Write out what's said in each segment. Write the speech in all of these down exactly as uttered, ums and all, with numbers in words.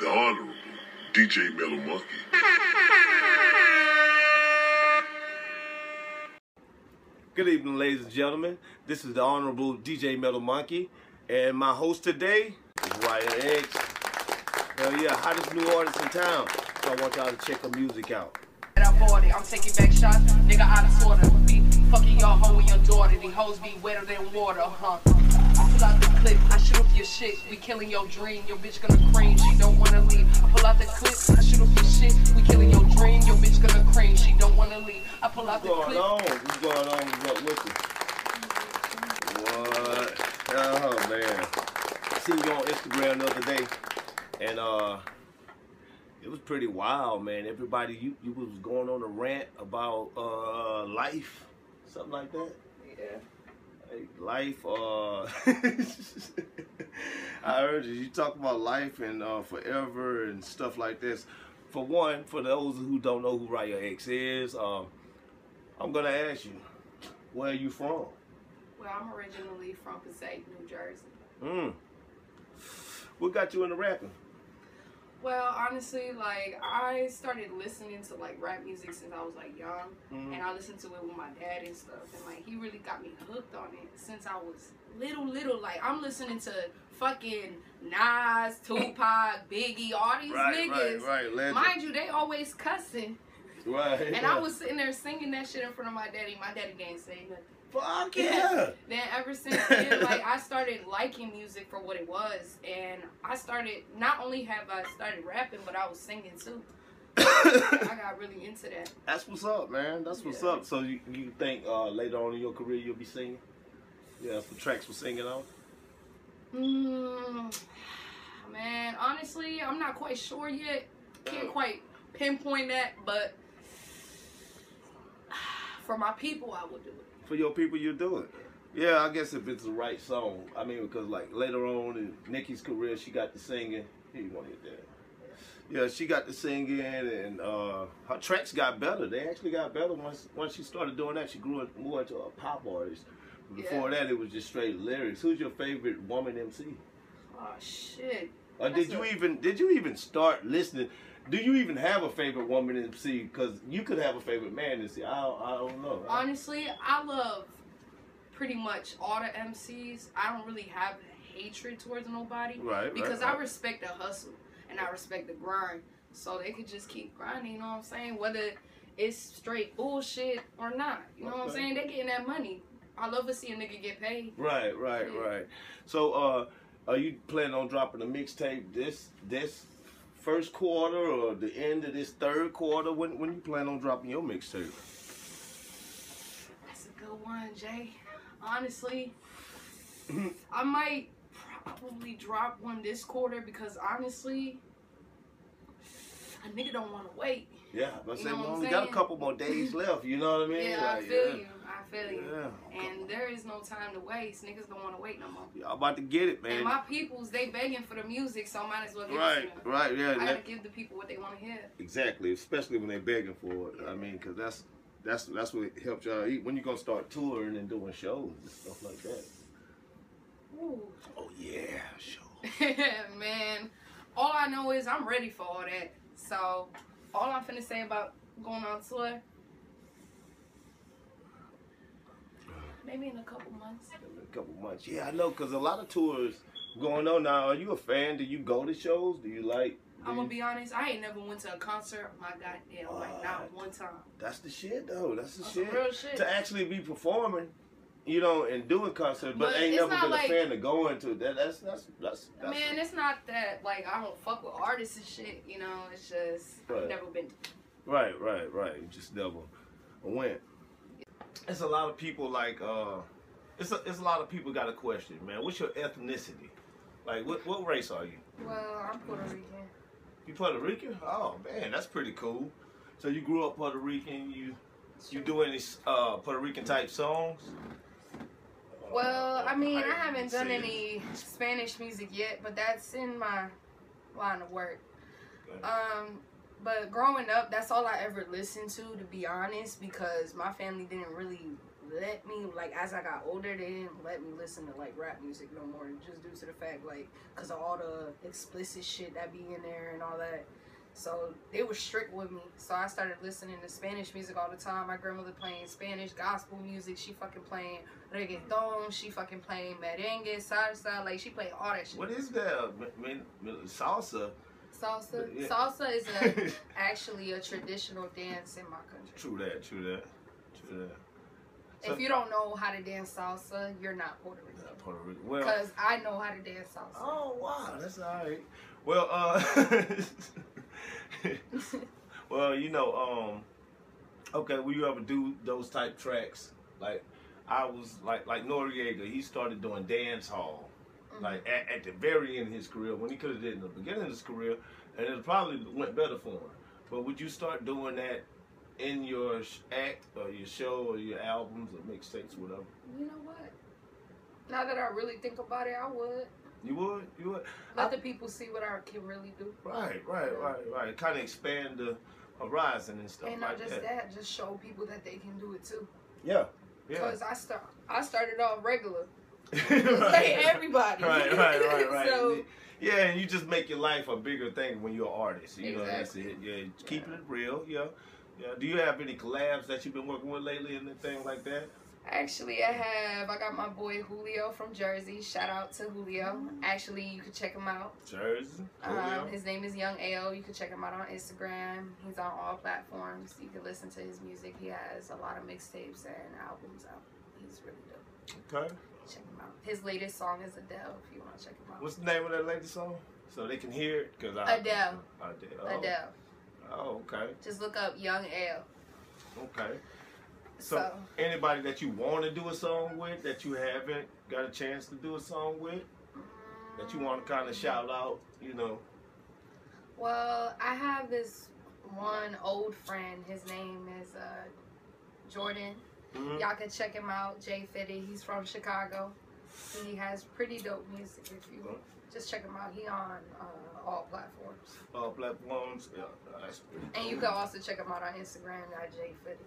the Honorable D J Mellow Monkey. Good evening, ladies and gentlemen. This is the Honorable D J Metal Monkey, and my host today is Riah X. Hell yeah, hottest new artist in town. So I want y'all to check her music out. And I'm boarding, I'm taking back shots, nigga out of sorta. Be fucking y'all hoe and your daughter. These hoes be wetter than water, huh? I pull out the clip, I shoot up your shit. We killing your dream, your bitch gonna cream, she don't wanna leave. I pull out the clip, I shoot up your shit. We killing your dream, your bitch gonna cream, she don't wanna leave. I pull out the clip. What's going on? What's going on? What with you? What? Oh man. I seen you on Instagram the other day, and uh, it was pretty wild, man. Everybody, you you was going on a rant about uh life, something like that. Yeah. Life, uh, I heard you, you talk about life and uh, forever and stuff like this. For one, for those who don't know who Riah X is, um, I'm going to ask you, where are you from? Well, I'm originally from Passaic, New Jersey. Mm. What got you into rapping? Well, honestly, like, I started listening to, like, rap music since I was, like, young. Mm-hmm. And I listened to it with my dad and stuff. And, like, he really got me hooked on it since I was little, little. Like, I'm listening to fucking Nas, Tupac, Biggie, all these right, niggas. Right, right, mind you, they always cussing. Right. And yeah. I was sitting there singing that shit in front of my daddy. My daddy didn't say nothing. Fuck yeah. Then ever since then, like, I started liking music for what it was, and I started, not only have I started rapping, but I was singing too. I got really into that. That's what's up, man. That's what's yeah. up. So you, you think uh, later on in your career you'll be singing? Yeah, that's what tracks we're singing on? Mm, man, honestly, I'm not quite sure yet. Can't quite pinpoint that, but for my people, I would do it. For your people, you do it. Yeah, I guess if it's the right song. I mean, because like later on in Nicki's career, she got to singing. Here, you want to hit that? Yeah, she got to singing, and uh, her tracks got better. They actually got better once once she started doing that. She grew more into a pop artist. Before yeah. that, it was just straight lyrics. Who's your favorite woman M C? Oh shit! Or That's did you a- even did you even start listening? Do you even have a favorite woman in M C? Because you could have a favorite man in M C. I don't, I don't know. Right? Honestly, I love pretty much all the M Cs. I don't really have hatred towards nobody. Right, Because right, I right. respect the hustle and I respect the grind. So they could just keep grinding, you know what I'm saying? Whether it's straight bullshit or not. You know okay. what I'm saying? They're getting that money. I love to see a nigga get paid. Right, right, yeah. right. So uh, are you planning on dropping a mixtape this, this? first quarter or the end of this third quarter? When when you plan on dropping your mixtape? That's a good one, Jay. Honestly, I might probably drop one this quarter because honestly, a nigga don't want to wait. Yeah, but you know we only got a couple more days left. You know what I mean? Yeah, like, I feel yeah. you. I feel you. Yeah, and there is no time to waste. Niggas don't want to wait no more. Y'all about to get it, man. And my peoples, they begging for the music, so I might as well give right, it to them. Right, right, yeah. I gotta that, give the people what they want to hear. Exactly, especially when they begging for it. Yeah. I mean, because that's, that's, that's what helped y'all eat. When you going to start touring and doing shows and stuff like that? Ooh. Oh, yeah, shows. Man, all I know is I'm ready for all that. So, all I'm finna say about going on tour, maybe in a couple months. In a couple months. Yeah, I know, because a lot of tours going on now. Are you a fan? Do you go to shows? Do you like? Do I'm going to be honest. I ain't never went to a concert my goddamn uh, life. Not one time. That's the shit, though. That's the that's shit. Real shit. To actually be performing, you know, and doing concerts, but, but ain't never been like, a fan of going to that. That's, that's, that's, that's. Man, it's not that, like, I don't fuck with artists and shit, you know. It's just, right. I've never been to. Right, right, right. Just never went. It's a lot of people like uh, it's a, it's a lot of people got a question, man. What's your ethnicity? Like, what what race are you? Well, I'm Puerto Rican. You Puerto Rican? Oh man, that's pretty cool. So you grew up Puerto Rican. You you do any uh, Puerto Rican type songs? Well, I mean, I haven't done any Spanish music yet, but that's in my line of work. Um. But growing up, that's all I ever listened to, to be honest, because my family didn't really let me, like, as I got older, they didn't let me listen to, like, rap music no more, just due to the fact, like, because of all the explicit shit that be in there and all that. So they were strict with me, so I started listening to Spanish music all the time. My grandmother playing Spanish gospel music, she fucking playing reggaeton, she fucking playing merengue, salsa, like, she played all that shit. What is that? M- m- salsa? Salsa. Yeah. Salsa is a, actually a traditional dance in my country. True that, true that, true that. So if you don't know how to dance salsa, you're not Puerto Rican. Not Puerto Rican. Well, because I know how to dance salsa. Oh, wow, that's all right. Well, uh, well, you know, um, okay, will you ever do those type tracks? Like, I was, like, like Noriega, he started doing dance hall. Like at, at the very end of his career, when he could have did it in the beginning of his career, and it probably went better for him. But would you start doing that in your act or your show or your albums or mixtapes, whatever? You know what? Now that I really think about it, I would. You would? You would? Let I, the people see what I can really do. Right, right, right, right. Kind of expand the horizon and stuff. And not like just that. that, just show people that they can do it too. Yeah, yeah. Because I start, I started off regular. Right. Everybody. Right, right, right, right. So, yeah, and you just make your life a bigger thing when you're an artist. You exactly. know, that's it. Yeah, keeping yeah. it real. Yeah, yeah. Do you have any collabs that you've been working with lately and anything like that? Actually, I have. I got my boy Julio from Jersey. Shout out to Julio. Actually, you can check him out. Jersey. Julio. Um, his name is Young A O. You can check him out on Instagram. He's on all platforms. You can listen to his music. He has a lot of mixtapes and albums out. He's really dope. Okay. Check him out. His latest song is Adele, if you want to check him out. What's the name of that latest song? So they can hear it? Cause I, Adele. Adele. Oh. Adele. Oh, okay. Just look up Young A. Okay. So, so anybody that you want to do a song with, that you haven't got a chance to do a song with, um, that you want to kind of shout out, you know? Well, I have this one old friend. His name is uh, Jordan. Mm-hmm. Y'all can check him out, Jay Fitty. He's from Chicago. He has pretty dope music. If you just check him out, he on uh, all platforms. All platforms, yeah. That's pretty cool. And you can also check him out on Instagram at Jay Fitty.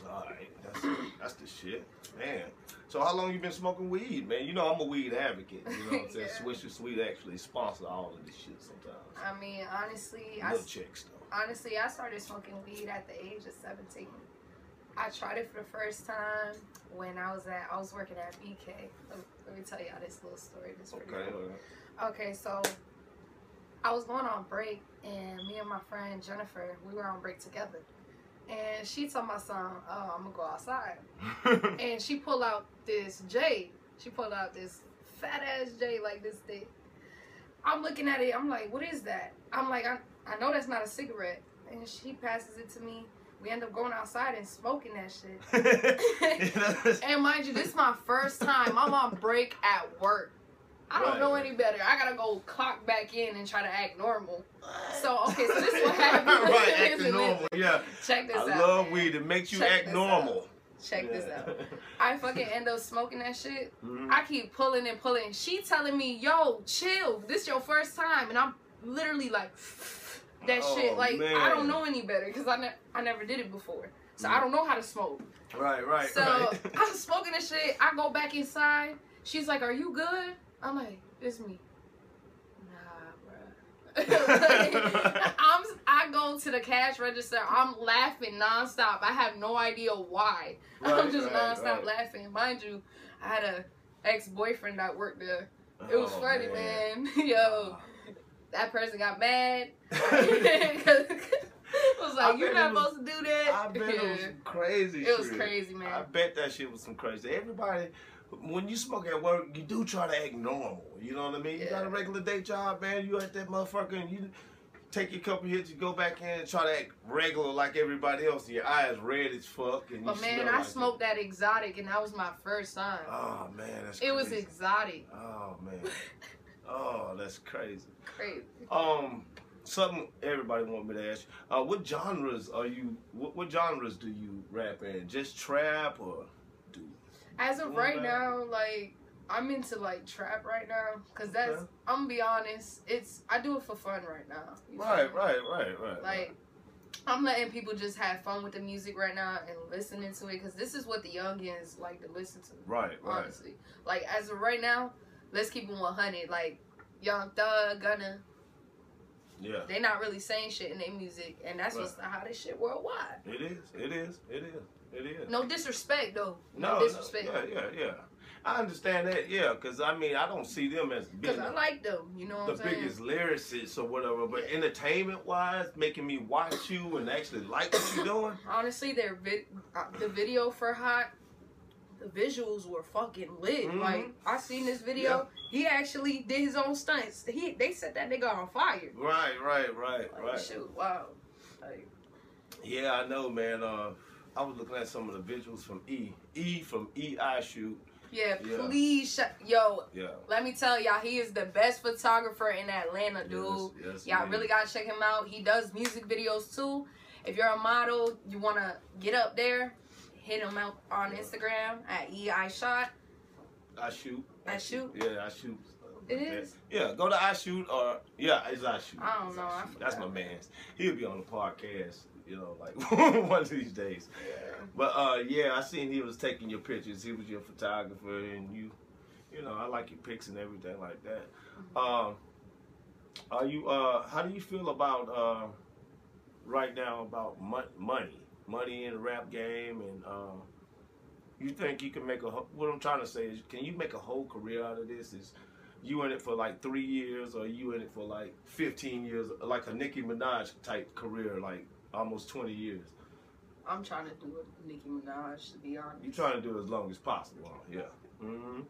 So. All right, that's that's the shit, man. So how long you been smoking weed, man? You know I'm a weed advocate. You know what I'm saying? Yeah. Swisher Sweet actually sponsor all of this shit sometimes. I mean, honestly, no I chicks though. Honestly, I started smoking weed at the age of seventeen. I tried it for the first time when I was at, I was working at B K. Let me, let me tell y'all this little story. This okay, pretty cool. Right. Okay, so I was going on break, and me and my friend Jennifer, we were on break together. And she told my son, oh, I'm going to go outside. And she pulled out this J. She pulled out this fat-ass J like this thing. I'm looking at it. I'm like, what is that? I'm like, I, I know that's not a cigarette. And she passes it to me. We end up going outside and smoking that shit. And mind you, this is my first time. I'm on break at work. I don't right. know any better. I gotta go cock back in and try to act normal. What? So okay, so this is what happened. Right, acting normal. Yeah. Check this I out. I love man. weed. It makes you Check act normal. Out. Check yeah. this out. I fucking end up smoking that shit. Mm-hmm. I keep pulling and pulling. She telling me, "Yo, chill. This your first time," and I'm literally like, "That oh, shit. Like man. I don't know any better because I ne- I never did it before." So I don't know how to smoke. Right, right, So right. I'm smoking this shit. I go back inside. She's like, "Are you good?" I'm like, "It's me." Nah, bruh. Like, I'm, I go to the cash register. I'm laughing nonstop. I have no idea why. Right, I'm just right, nonstop right. laughing. Mind you, I had a ex-boyfriend that worked there. It was oh, funny, man. man. Yo, that person got mad. I was like, I "You're not was, supposed to do that." I bet yeah. it was some crazy shit. It was crazy, man. I bet that shit was some crazy. Everybody, when you smoke at work, you do try to act normal. You know what I mean? Yeah. You got a regular day job, man. You at that motherfucker and you take your couple hits, you go back in and try to act regular like everybody else. And your eyes red as fuck. And but you man, I like smoked it. that exotic, and that was my first time. Oh man, that's it crazy. It was exotic. Oh man. Oh, that's crazy. Crazy. Um. Something everybody want me to ask you. Uh, what genres are you? What, what genres do you rap in? Just trap or do? As of right now, like I'm into like trap right now, cause that's okay. I'm gonna be honest. It's I do it for fun right now. Right, right, right, right. Like right. I'm letting people just have fun with the music right now and listening to it, cause this is what the youngins like to listen to. Right, right. Honestly, like as of right now, let's keep it one hundred. Like Young Thug, Gunna. Yeah. They're not really saying shit in their music, and that's right. what's the hottest shit worldwide. It is, it is, it is, it is. No disrespect, though. No, no disrespect. No, yeah, yeah, yeah. I understand that, yeah, because, I mean, I don't see them as being Because I like them, you know what I'm saying? The biggest lyricists or whatever, but yeah. entertainment-wise, making me watch you and actually like what you're doing. Honestly, their vid- the video for Hot, the visuals were fucking lit. Mm-hmm. Like, I seen this video. Yeah. He actually did his own stunts. He they set that nigga on fire. Right, right, right, like, right. Shoot, wow. Like, yeah, I know, man. Uh, I was looking at some of the visuals from E. E from E I Shot. Yeah, yeah. please, sh- yo. Yeah. Let me tell y'all, he is the best photographer in Atlanta, dude. Yes, yes, y'all man. really gotta check him out. He does music videos too. If you're a model, you wanna get up there, hit him out on yeah. Instagram at E I Shot. I shoot. I shoot. Yeah, I shoot. It yeah. is. Yeah, go to I Shoot or yeah, it's I Shoot. I don't it's know. I I That's my man's. He'll be on the podcast, you know, like one of these days. Yeah. But uh, yeah, I seen he was taking your pictures. He was your photographer, and you, you know, I like your pics and everything like that. Mm-hmm. Um, are you? Uh, how do you feel about uh, right now about mo- money, money in the rap game, and? Uh, You think you can make a, what I'm trying to say is, can you make a whole career out of this? Is you in it for like three years or you in it for like fifteen years, like a Nicki Minaj type career, like almost twenty years? I'm trying to do a Nicki Minaj, to be honest. You're trying to do it as long as possible, yeah. Mm-hmm.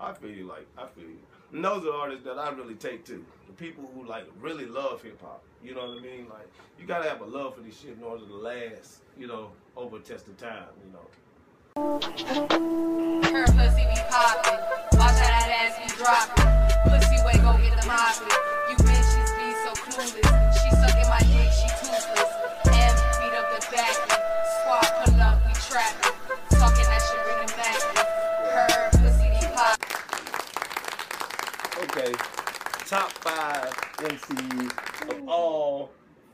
I feel you, like, I feel you. And those are artists that I really take to. The people who like really love hip hop, you know what I mean? Like, you gotta have a love for this shit in order to last, you know, over a test of time, you know. Her pussy be poppin', watch how that ass be droppin'. Pussy way go get the moppin'. You bitches be so clueless. She suckin' my dick, she toothless. And beat up the back. Squad pull up, we trappin'. Talkin' that shit in the back. Her pussy be poppin'. Okay, top five M Cs of all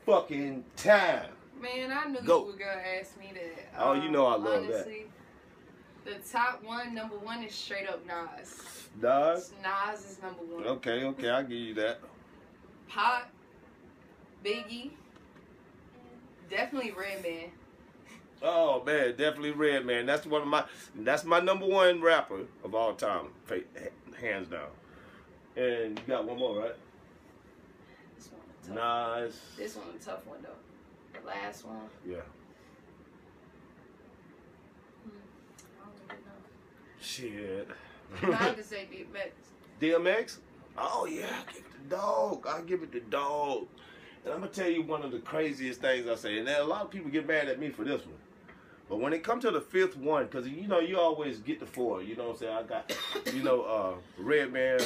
fucking time. Man, I knew go. you were gonna ask me that. Oh, um, you know I love honestly, that. The top one, number one is straight up Nas. Nas? Nas is number one. Okay, okay, I'll give you that. Pop, Biggie, definitely Redman. Oh man, definitely Redman. That's one of my, that's my number one rapper of all time, hands down. And you got one more, right? This one a tough one. Nas. This one's a tough one though. The last one. Yeah. Shit. I have to say D M X. D M X? Oh yeah, I give it the dog. I give it the dog. And I'm gonna tell you one of the craziest things I say. And a lot of people get mad at me for this one. But when it comes to the fifth one, because, you know, you always get the four. You know what I'm saying? I got, you know, uh, Redman.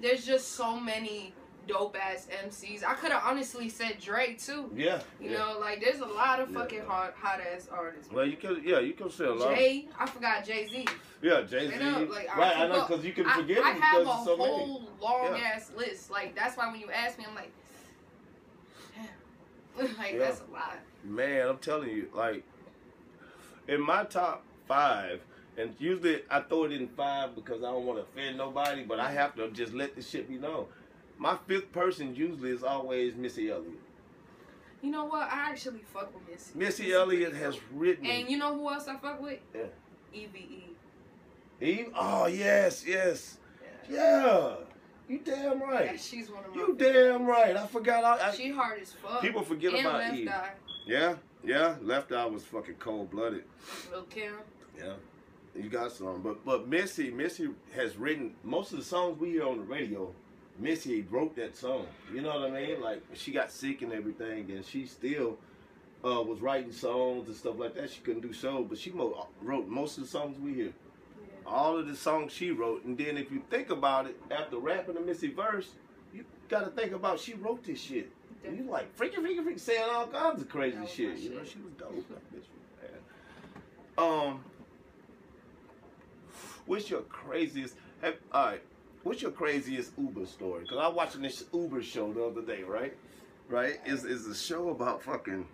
There's just so many dope-ass M Cs. I could have honestly said Dre, too. Yeah. You yeah. know, like, there's a lot of fucking yeah. hot, hot-ass artists. Well, you could, yeah, you could say a lot. Jay, I forgot Jay-Z. Yeah, Jay-Z. Like, right, I, I know, because you can forget I, I have a so whole long-ass yeah. list. Like, that's why when you ask me, I'm like, damn. like, yeah. that's a lot. Man, I'm telling you, like... In my top five, and usually I throw it in five because I don't want to offend nobody, but I have to just let this shit be known. My fifth person usually is always Missy Elliott. You know what? I actually fuck with Missy. Missy, Missy Elliott has written. And you know who else I fuck with? Yeah. Eve. Eve? Oh, yes, yes. Yeah. yeah. You damn right. Yeah, she's one of my You people. damn right. I forgot. I, I, she hard as fuck. People forget and about Eve. Eye. Yeah. Yeah, Left Eye was fucking cold-blooded. Lil' Kim. Yeah, you got some. But but Missy, Missy has written most of the songs we hear on the radio. Missy wrote that song. You know what I mean? Like, she got sick and everything, and she still uh, was writing songs and stuff like that. She couldn't do shows, but she mo- wrote most of the songs we hear. Yeah. All of the songs she wrote. And then if you think about it, after rapping the Missy verse, you got to think about she wrote this shit. And you like freaking, freaking, freaking, saying all kinds of crazy shit. You know, she was dope. That bitch was bad. Um, what's your craziest? Have, all right, what's your craziest Uber story? Cause I was watching this Uber show the other day, right? Right? It's is a show about fucking.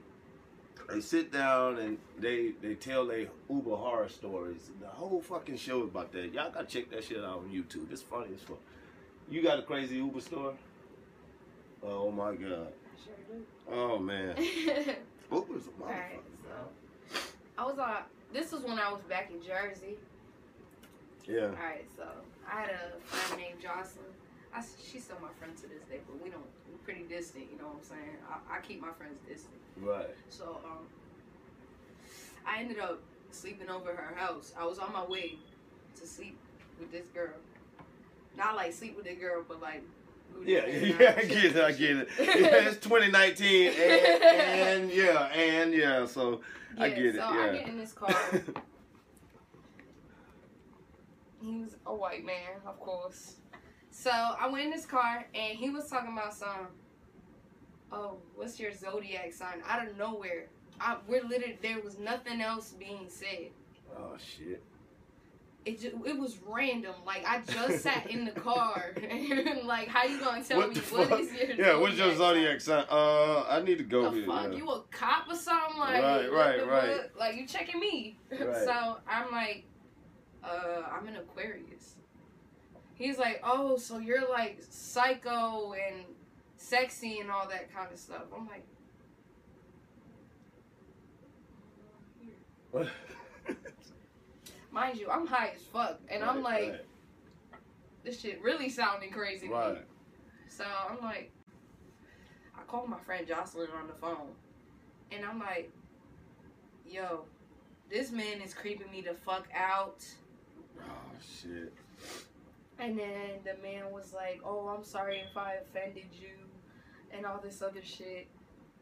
They sit down and they they tell their Uber horror stories. The whole fucking show is about that. Y'all gotta check that shit out on YouTube. It's funny as fuck. You got a crazy Uber story? Oh my God. I sure do. Oh man. What was the motherfucker? Right, so I was on, this was when I was back in Jersey. Yeah. Alright, so I had a friend named Jocelyn. I, she's still my friend to this day, but we don't, we're pretty distant, you know what I'm saying? I, I keep my friends distant. Right. So, um, I ended up sleeping over her house. I was on my way to sleep with this girl. Not like sleep with the girl, but like, Yeah, yeah, I get it, I get it. Yeah, it's twenty nineteen, and, and yeah, and yeah, so yeah, I get so it. So yeah. I get in this car. He was a white man, of course. So I went in this car, and he was talking about some, oh, what's your zodiac sign? Out of nowhere. I, we're literally, there was nothing else being said. Oh, shit. It just, it was random. Like, I just sat in the car. Like, how you gonna tell what me what fuck? is your yeah, zodiac Yeah, what's your zodiac sign? Uh, I need to go the here. Fuck? Yeah. You a cop or something? Like, right, right, the, right. What? Like, you checking me. Right. So, I'm like, uh, I'm an Aquarius. He's like, oh, so you're, like, psycho and sexy and all that kind of stuff. I'm like... What? Mind you, I'm high as fuck, and right, I'm like, right. this shit really sounding crazy to right. me. So I'm like, I called my friend Jocelyn on the phone, and I'm like, yo, this man is creeping me the fuck out. Oh, shit. And then the man was like, oh, I'm sorry if I offended you, and all this other shit.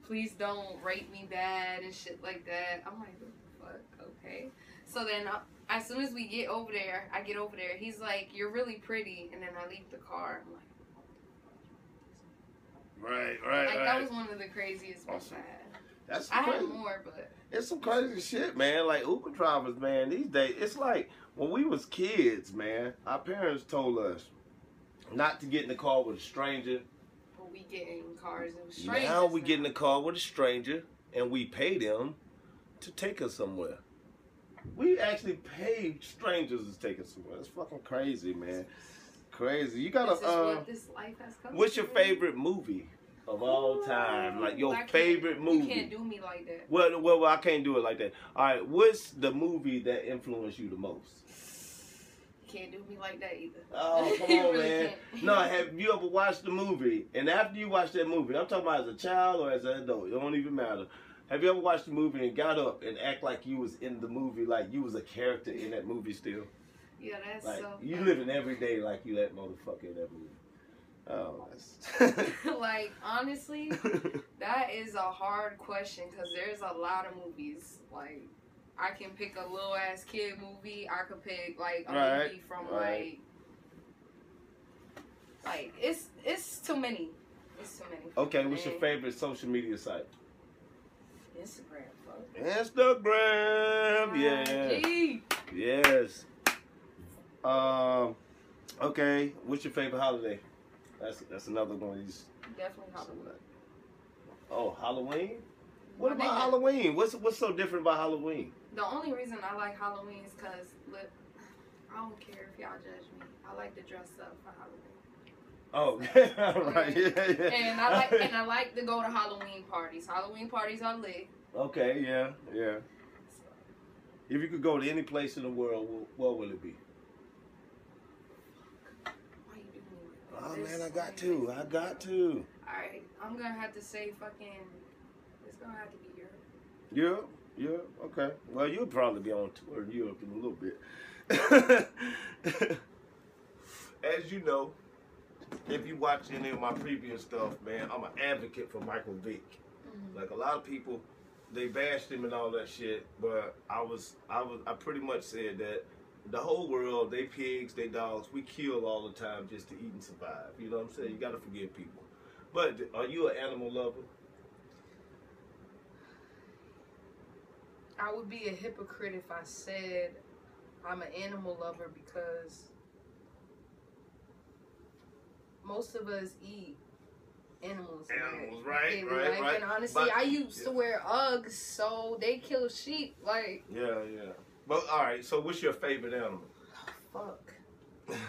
Please don't rape me bad and shit like that. I'm like, what the fuck? Okay. So then, uh, as soon as we get over there, I get over there. He's like, "You're really pretty," and then I leave the car. I'm like, right, right, like, right. That was one of the craziest ones awesome. I had. That's I crazy. had more, but it's some crazy shit, man. Like Uber drivers, man. These days, it's like when we was kids, man. Our parents told us not to get in the car with a stranger. But we get in cars with strangers. Now we now. get in the car with a stranger, and we pay them to take us somewhere. We actually paid strangers to take us somewhere. That's fucking crazy, man. Crazy. You gotta. This is um, what this life has come what's your favorite movie of all time? Like your I favorite movie. You can't do me like that. Well, well, well, I can't do it like that. All right, what's the movie that influenced you the most? You can't do me like that either. Oh, come on, really man. Can't. No, have you ever watched the movie? And after you watched that movie, I'm talking about as a child or as an adult. It don't even matter. Have you ever watched a movie and got up and act like you was in the movie, like you was a character in that movie still? Yeah, that's like, so funny. You living every day like you that motherfucker in that movie. Oh, that's... Like, honestly, that is a hard question because there's a lot of movies. Like, I can pick a little ass kid movie. I could pick like a right. movie from right. like like it's it's too many. It's too many. Okay, what's and your favorite social media site? Instagram, folks. Instagram, yeah. Yes. Um. Okay, what's your favorite holiday? That's that's another one of these. Definitely Halloween. Oh, Halloween? What about Halloween? What's what's so different about Halloween? The only reason I like Halloween is because, look, I don't care if y'all judge me. I like to dress up for Halloween. Oh, right. Yeah, yeah. And I like and I like to go to Halloween parties. Halloween parties are lit. Okay, yeah, yeah. So. If you could go to any place in the world, what would it be? Oh man, I got to. I got to. Alright, I'm gonna have to say fucking it's gonna have to be Europe. Europe? Europe? Okay. Well, you'll probably be on tour in Europe in a little bit. As you know, if you watch any of my previous stuff, man, I'm an advocate for Michael Vick. Mm-hmm. Like a lot of people, they bashed him and all that shit, but I was I was I pretty much said that the whole world, they pigs, they dogs, we kill all the time just to eat and survive. You know what I'm saying? You gotta forgive people. But are you an animal lover? I would be a hypocrite if I said I'm an animal lover because most of us eat animals. Animals, right, right, right, right. And honestly, but, I used yeah. to wear Uggs, so they kill sheep. Like yeah, yeah. Well, all right. So, what's your favorite animal? Oh, fuck.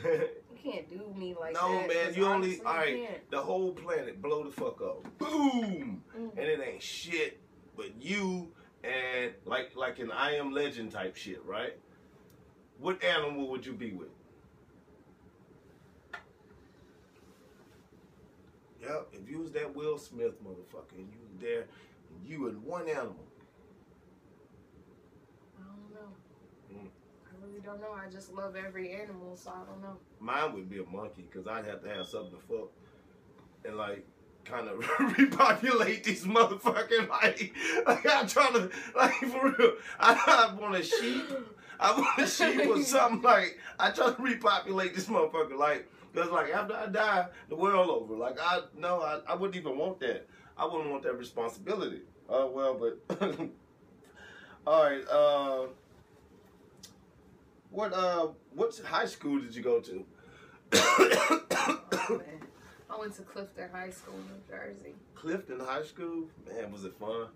You can't do me like no, that. No, man. You only all right. Can't. The whole planet blow the fuck up. Boom, mm-hmm. And it ain't shit but you and like like an I Am Legend type shit, right? What animal would you be with? Yep. If you was that Will Smith motherfucker and you was there, and you and one animal. Don't know. I just love every animal, so I don't know. Mine would be a monkey because I'd have to have something to fuck and like kind of repopulate these motherfucking like. Like I'm trying to like for real. I, I want a sheep. I want a sheep or something like. I try to repopulate this motherfucker like because like after I die, the world over. Like I no, I, I wouldn't even want that. I wouldn't want that responsibility. Oh uh, well, but all right. Uh, What uh what high school did you go to? Oh, man. I went to Clifton High School in New Jersey. Clifton High School? Man, was it fun?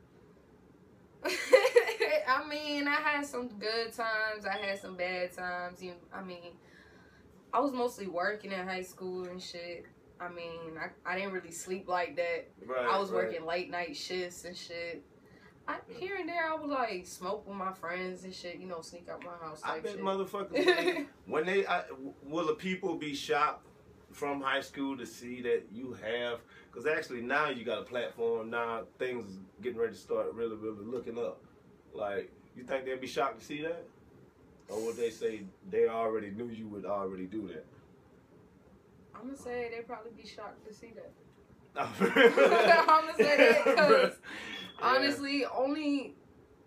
I mean, I had some good times, I had some bad times. You I mean, I was mostly working in high school and shit. I mean, I, I didn't really sleep like that. Right, I was right. working late night shifts and shit. I, here and there, I would like smoke with my friends and shit. You know, sneak out my house. Type I bet shit. Motherfuckers when they, when they I, will the people be shocked from high school to see that you have? Because actually now you got a platform. Now things getting ready to start really, really looking up. Like, you think they'd be shocked to see that, or would they say they already knew you would already do that? I'm gonna say they'd probably be shocked to see that. I'm gonna say that because. Yeah. Honestly, only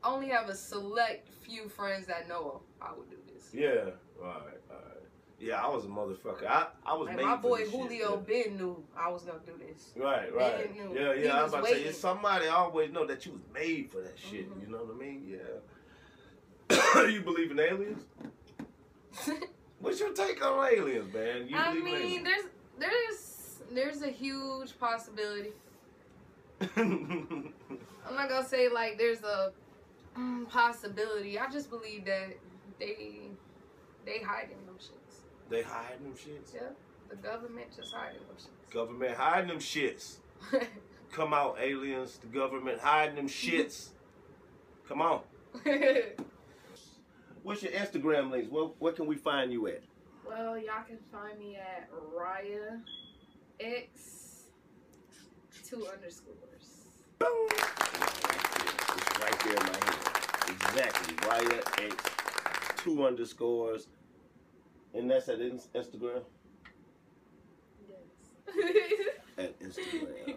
only have a select few friends that know I would do this. Yeah, all right, all right. Yeah, I was a motherfucker. I, I was like made my boy Julio Ben knew I was gonna do this. Right, right. Knew. Yeah, yeah. He I was about waiting. To say, somebody always know that you was made for that shit. Mm-hmm. You know what I mean? Yeah. You believe in aliens? What's your take on aliens, man? You I mean, aliens? there's there's there's a huge possibility. I'm not gonna say like there's a mm, possibility. I just believe that they they hiding them shits. They hiding them shits? Yeah. The government just hiding them shits. Government hiding them shits. Come out, aliens. The government hiding them shits. Come on. What's your Instagram links? What what can we find you at? Well, y'all can find me at Riah X. Two underscores. Boom! It's right there in my head. Exactly. Riah X, two underscores. And that's at Instagram? Yes. At Instagram.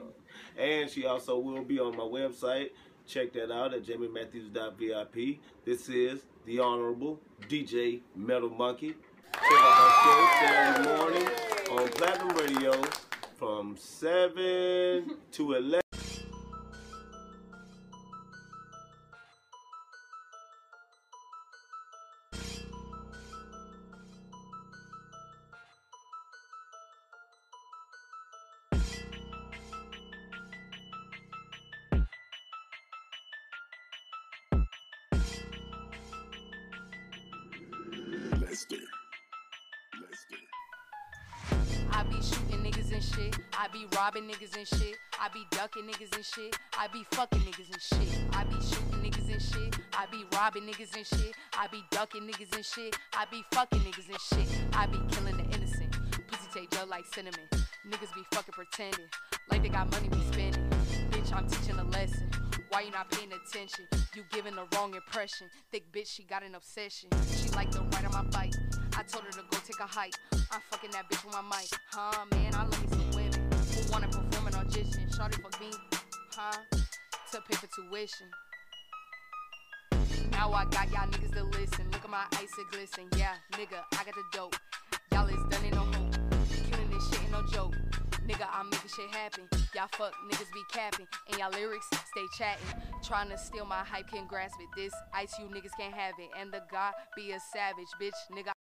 And she also will be on my website. Check that out at jamie matthews dot v i p. This is the Honorable D J Metal Monkey. Check out my show Saturday morning on Platinum Radio from seven to eleven. Let's do it. Let's do it. I be shooting niggas and shit. I be robbing niggas and shit. I be ducking niggas and shit. I be fucking niggas and shit. I be shooting niggas and shit. I be robbing niggas and shit. I be ducking niggas and shit. I be fucking niggas and shit. I be killing the innocent. Pussy taste just like cinnamon. Niggas be fucking pretending like they got money we spending. Bitch, I'm teaching a lesson. Why you not paying attention? You giving the wrong impression. Thick bitch, she got an obsession. She like to ride on my bike. I told her to go take a hike. I'm fucking that bitch with my mic. Huh, man, I love me some women who wanna perform an audition. Shawty fuck me, huh? To pay for tuition. Now I got y'all niggas to listen. Look at my ice, it glisten. Yeah, nigga, I got the dope. Y'all is done in no hope. Killing this shit ain't no joke. Nigga, I'm making shit happen. Y'all fuck niggas be capping, and y'all lyrics stay chatting. Trying to steal my hype, can't grasp it. This ice, you niggas can't have it. And the God be a savage, bitch, nigga.